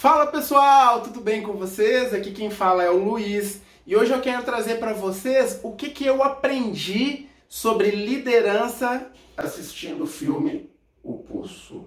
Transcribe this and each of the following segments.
Fala pessoal, tudo bem com vocês? Aqui quem fala é o Luiz e hoje eu quero trazer para vocês o que eu aprendi sobre liderança assistindo o filme O Poço.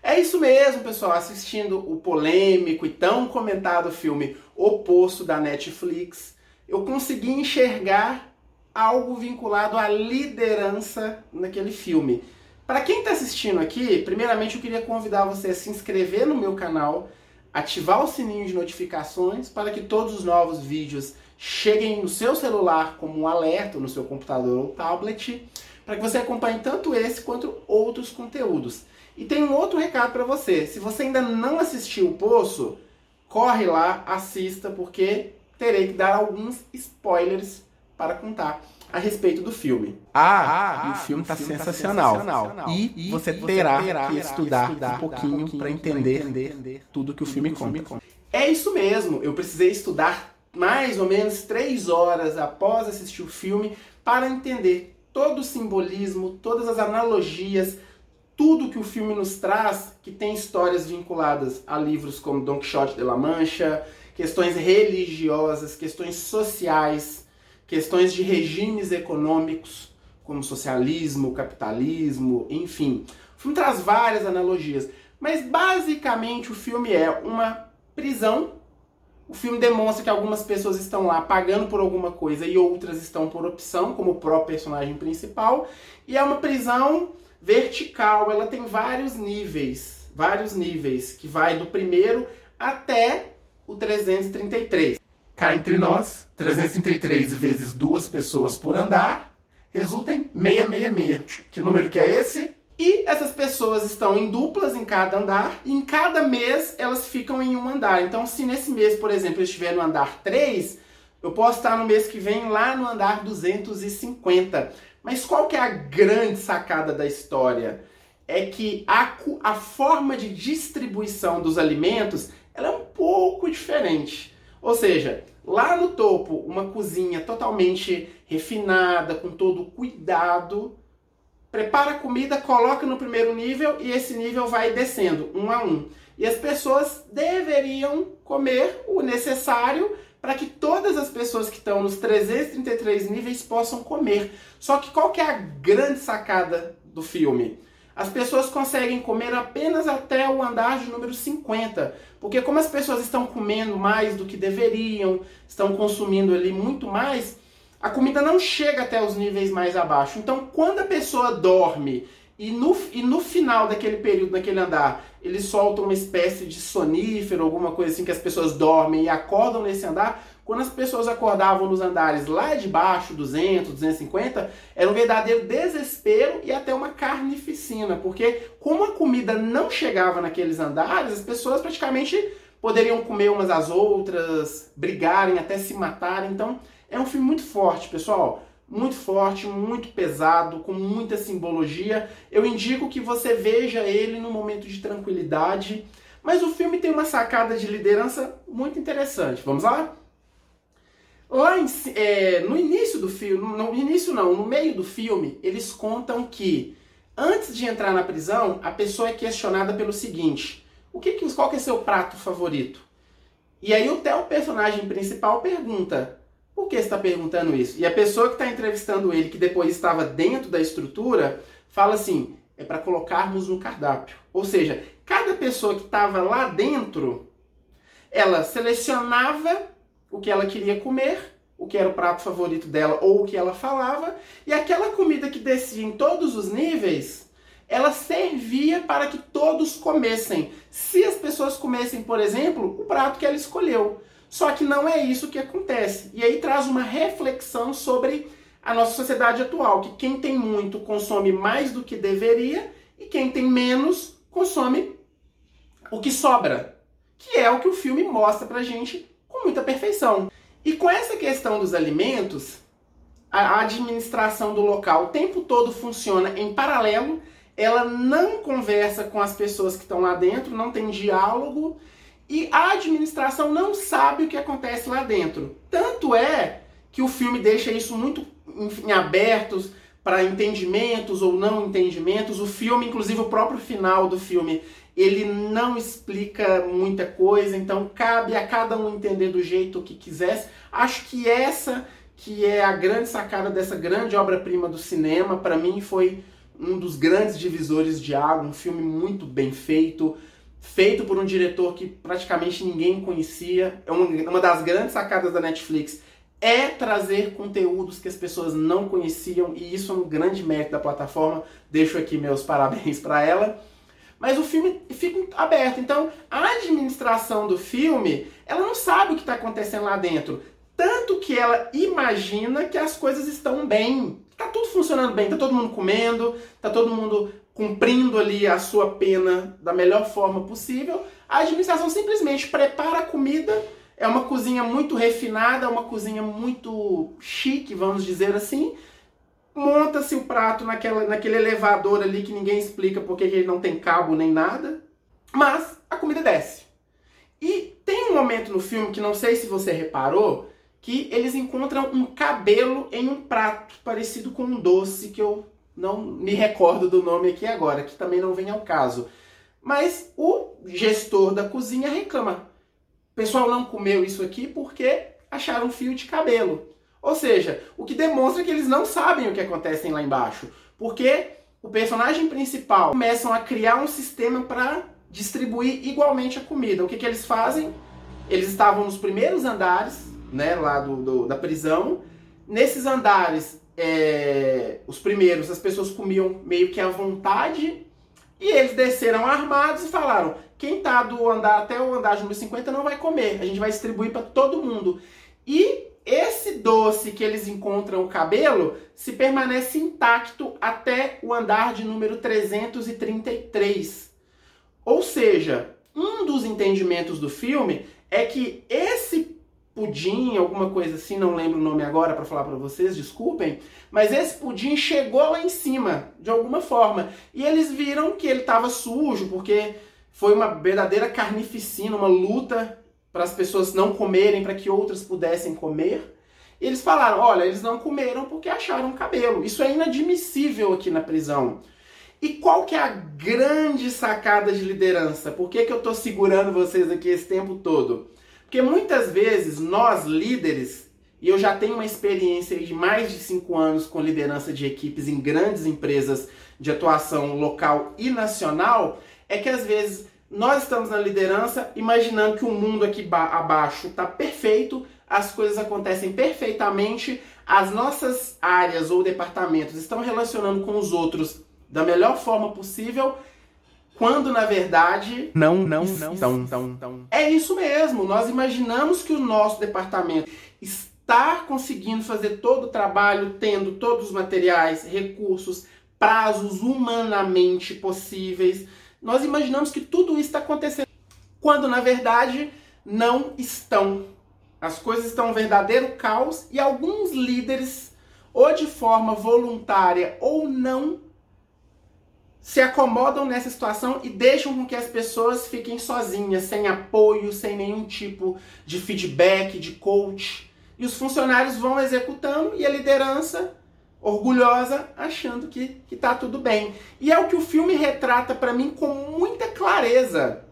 É isso mesmo, pessoal, assistindo o polêmico e tão comentado filme O Poço da Netflix, eu consegui enxergar algo vinculado à liderança naquele filme. Para quem está assistindo aqui, primeiramente eu queria convidar você a se inscrever no meu canal, ativar o sininho de notificações para que todos os novos vídeos cheguem no seu celular como um alerta, no seu computador ou tablet, para que você acompanhe tanto esse quanto outros conteúdos. E tem um outro recado para você, se você ainda não assistiu O Poço, corre lá, assista, porque terei que dar alguns spoilers para contar a respeito do filme. O filme tá sensacional. E você terá que estudar um pouquinho para entender tudo que o filme conta. É isso mesmo, eu precisei estudar mais ou menos 3 horas após assistir o filme para entender todo o simbolismo, todas as analogias, tudo que o filme nos traz, que tem histórias vinculadas a livros como Dom Quixote de la Mancha, questões religiosas, questões sociais, questões de regimes econômicos, como socialismo, capitalismo, enfim. O filme traz várias analogias, mas basicamente o filme é uma prisão. O filme demonstra que algumas pessoas estão lá pagando por alguma coisa e outras estão por opção, como o próprio personagem principal. E é uma prisão vertical, ela tem vários níveis, que vai do primeiro até o 333. Cá entre nós, 333 vezes 2 pessoas por andar, resulta em 666. Que número que é esse? E essas pessoas estão em duplas em cada andar, e em cada mês elas ficam em um andar. Então, se nesse mês, por exemplo, eu estiver no andar 3, eu posso estar no mês que vem lá no andar 250. Mas qual que é a grande sacada da história? É que a forma de distribuição dos alimentos ela é um pouco diferente. Ou seja, lá no topo, uma cozinha totalmente refinada, com todo o cuidado, prepara a comida, coloca no primeiro nível e esse nível vai descendo, 1 a 1. E as pessoas deveriam comer o necessário para que todas as pessoas que estão nos 333 níveis possam comer. Só que qual que é a grande sacada do filme? As pessoas conseguem comer apenas até o andar de número 50, porque como as pessoas estão comendo mais do que deveriam, estão consumindo ali muito mais, a comida não chega até os níveis mais abaixo. Então, quando a pessoa dorme e no final daquele período, naquele andar, eles soltam uma espécie de sonífero, alguma coisa assim, que as pessoas dormem e acordam nesse andar. Quando as pessoas acordavam nos andares lá de baixo, 200, 250, era um verdadeiro desespero e até uma carnificina, porque como a comida não chegava naqueles andares, as pessoas praticamente poderiam comer umas às outras, brigarem, até se matarem. Então é um filme muito forte, pessoal. Muito forte, muito pesado, com muita simbologia. Eu indico que você veja ele num momento de tranquilidade. Mas o filme tem uma sacada de liderança muito interessante. Vamos lá? No meio do filme, eles contam que antes de entrar na prisão, a pessoa é questionada pelo seguinte: qual que é seu prato favorito? E aí até o personagem principal pergunta: por que você está perguntando isso? E a pessoa que está entrevistando ele, que depois estava dentro da estrutura, fala assim: é para colocarmos no cardápio. Ou seja, cada pessoa que estava lá dentro, ela selecionava o que ela queria comer, o que era o prato favorito dela ou o que ela falava, e aquela comida que descia em todos os níveis, ela servia para que todos comessem. Se as pessoas comessem, por exemplo, o prato que ela escolheu. Só que não é isso que acontece. E aí traz uma reflexão sobre a nossa sociedade atual, que quem tem muito consome mais do que deveria, e quem tem menos consome o que sobra, que é o que o filme mostra pra gente com muita perfeição. E com essa questão dos alimentos, a administração do local o tempo todo funciona em paralelo, ela não conversa com as pessoas que estão lá dentro, não tem diálogo, e a administração não sabe o que acontece lá dentro. Tanto é que o filme deixa isso muito em abertos, para entendimentos ou não entendimentos. O filme, inclusive o próprio final do filme, ele não explica muita coisa, então cabe a cada um entender do jeito que quisesse. Acho que essa que é a grande sacada dessa grande obra-prima do cinema. Para mim foi um dos grandes divisores de água, um filme muito bem feito, feito por um diretor que praticamente ninguém conhecia. É uma das grandes sacadas da Netflix é trazer conteúdos que as pessoas não conheciam, e isso é um grande mérito da plataforma. Deixo aqui meus parabéns para ela. Mas o filme fica aberto, então a administração do filme, ela não sabe o que está acontecendo lá dentro. Tanto que ela imagina que as coisas estão bem, está tudo funcionando bem, está todo mundo comendo, está todo mundo cumprindo ali a sua pena da melhor forma possível. A administração simplesmente prepara a comida. É uma cozinha muito refinada, é uma cozinha muito chique, vamos dizer assim. Monta-se o prato naquele elevador ali que ninguém explica porque ele não tem cabo nem nada. Mas a comida desce. E tem um momento no filme, que não sei se você reparou, que eles encontram um cabelo em um prato parecido com um doce, que eu não me recordo do nome aqui agora, que também não vem ao caso. Mas o gestor da cozinha reclama. O pessoal não comeu isso aqui porque acharam um fio de cabelo. Ou seja, o que demonstra que eles não sabem o que acontece lá embaixo. Porque o personagem principal começam a criar um sistema para distribuir igualmente a comida. O que eles fazem? Eles estavam nos primeiros andares, né, lá da prisão. Nesses andares, os primeiros, as pessoas comiam meio que à vontade. E eles desceram armados e falaram: quem está do andar até o andar número 50 não vai comer, a gente vai distribuir para todo mundo. E esse doce que eles encontram o cabelo, se permanece intacto até o andar de número 333. Ou seja, um dos entendimentos do filme é que esse pudim, alguma coisa assim, não lembro o nome agora para falar para vocês, desculpem, mas esse pudim chegou lá em cima, de alguma forma, e eles viram que ele estava sujo, porque foi uma verdadeira carnificina, uma luta para as pessoas não comerem, para que outras pudessem comer, e eles falaram: olha, eles não comeram porque acharam cabelo, isso é inadmissível aqui na prisão. E qual que é a grande sacada de liderança? Por que eu estou segurando vocês aqui esse tempo todo? Porque muitas vezes nós líderes, e eu já tenho uma experiência de mais de 5 anos com liderança de equipes em grandes empresas de atuação local e nacional, é que às vezes nós estamos na liderança imaginando que o mundo aqui abaixo está perfeito, as coisas acontecem perfeitamente, as nossas áreas ou departamentos estão relacionando com os outros da melhor forma possível, quando, na verdade, não. É isso mesmo. Nós imaginamos que o nosso departamento está conseguindo fazer todo o trabalho, tendo todos os materiais, recursos, prazos humanamente possíveis. Nós imaginamos que tudo isso está acontecendo, quando, na verdade, não estão. As coisas estão um verdadeiro caos e alguns líderes, ou de forma voluntária ou não, se acomodam nessa situação e deixam com que as pessoas fiquem sozinhas, sem apoio, sem nenhum tipo de feedback, de coach. E os funcionários vão executando e a liderança, orgulhosa, achando que tá tudo bem. E é o que o filme retrata para mim com muita clareza.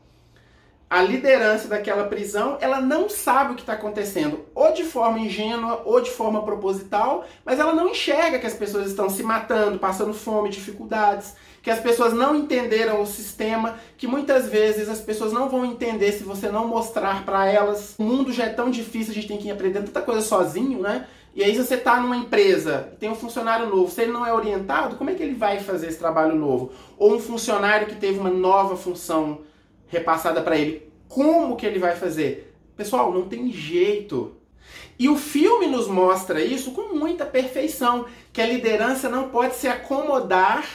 A liderança daquela prisão, ela não sabe o que está acontecendo, ou de forma ingênua, ou de forma proposital, mas ela não enxerga que as pessoas estão se matando, passando fome, dificuldades, que as pessoas não entenderam o sistema, que muitas vezes as pessoas não vão entender se você não mostrar para elas. O mundo já é tão difícil, a gente tem que aprender tanta coisa sozinho, né? E aí se você está numa empresa, tem um funcionário novo, se ele não é orientado, como é que ele vai fazer esse trabalho novo? Ou um funcionário que teve uma nova função repassada para ele, como que ele vai fazer? Pessoal, não tem jeito. E o filme nos mostra isso com muita perfeição, que a liderança não pode se acomodar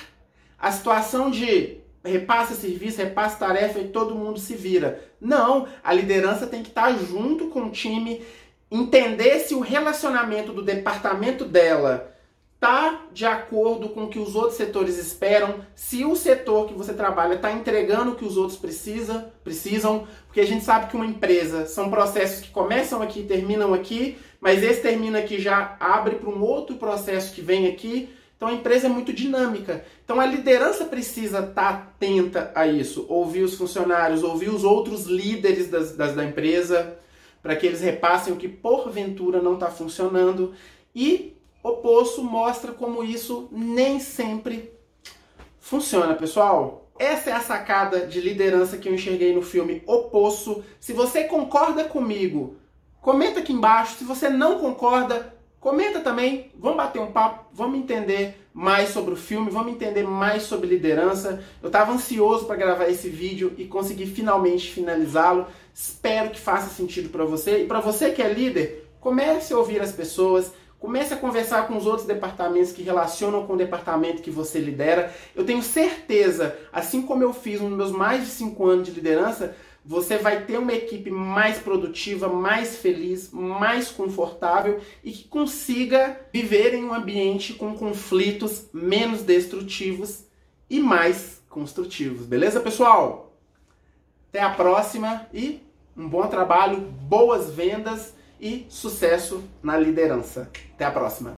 à situação de repassa serviço, repassa tarefa e todo mundo se vira. Não, a liderança tem que estar junto com o time, entender se o relacionamento do departamento dela está de acordo com o que os outros setores esperam, se o setor que você trabalha está entregando o que os outros precisam, porque a gente sabe que uma empresa são processos que começam aqui e terminam aqui, mas esse termina aqui já abre para um outro processo que vem aqui. Então a empresa é muito dinâmica. Então a liderança precisa estar atenta a isso, ouvir os funcionários, ouvir os outros líderes da empresa, para que eles repassem o que porventura não está funcionando. E O Poço mostra como isso nem sempre funciona, pessoal. Essa é a sacada de liderança que eu enxerguei no filme O Poço. Se você concorda comigo, comenta aqui embaixo. Se você não concorda, comenta também, vamos bater um papo, vamos entender mais sobre o filme, vamos entender mais sobre liderança. Eu estava ansioso para gravar esse vídeo e consegui finalmente finalizá-lo. Espero que faça sentido para você. E para você que é líder, comece a ouvir as pessoas, comece a conversar com os outros departamentos que relacionam com o departamento que você lidera. Eu tenho certeza, assim como eu fiz nos meus mais de 5 anos de liderança, você vai ter uma equipe mais produtiva, mais feliz, mais confortável e que consiga viver em um ambiente com conflitos menos destrutivos e mais construtivos. Beleza, pessoal? Até a próxima e um bom trabalho, boas vendas e sucesso na liderança. Até a próxima.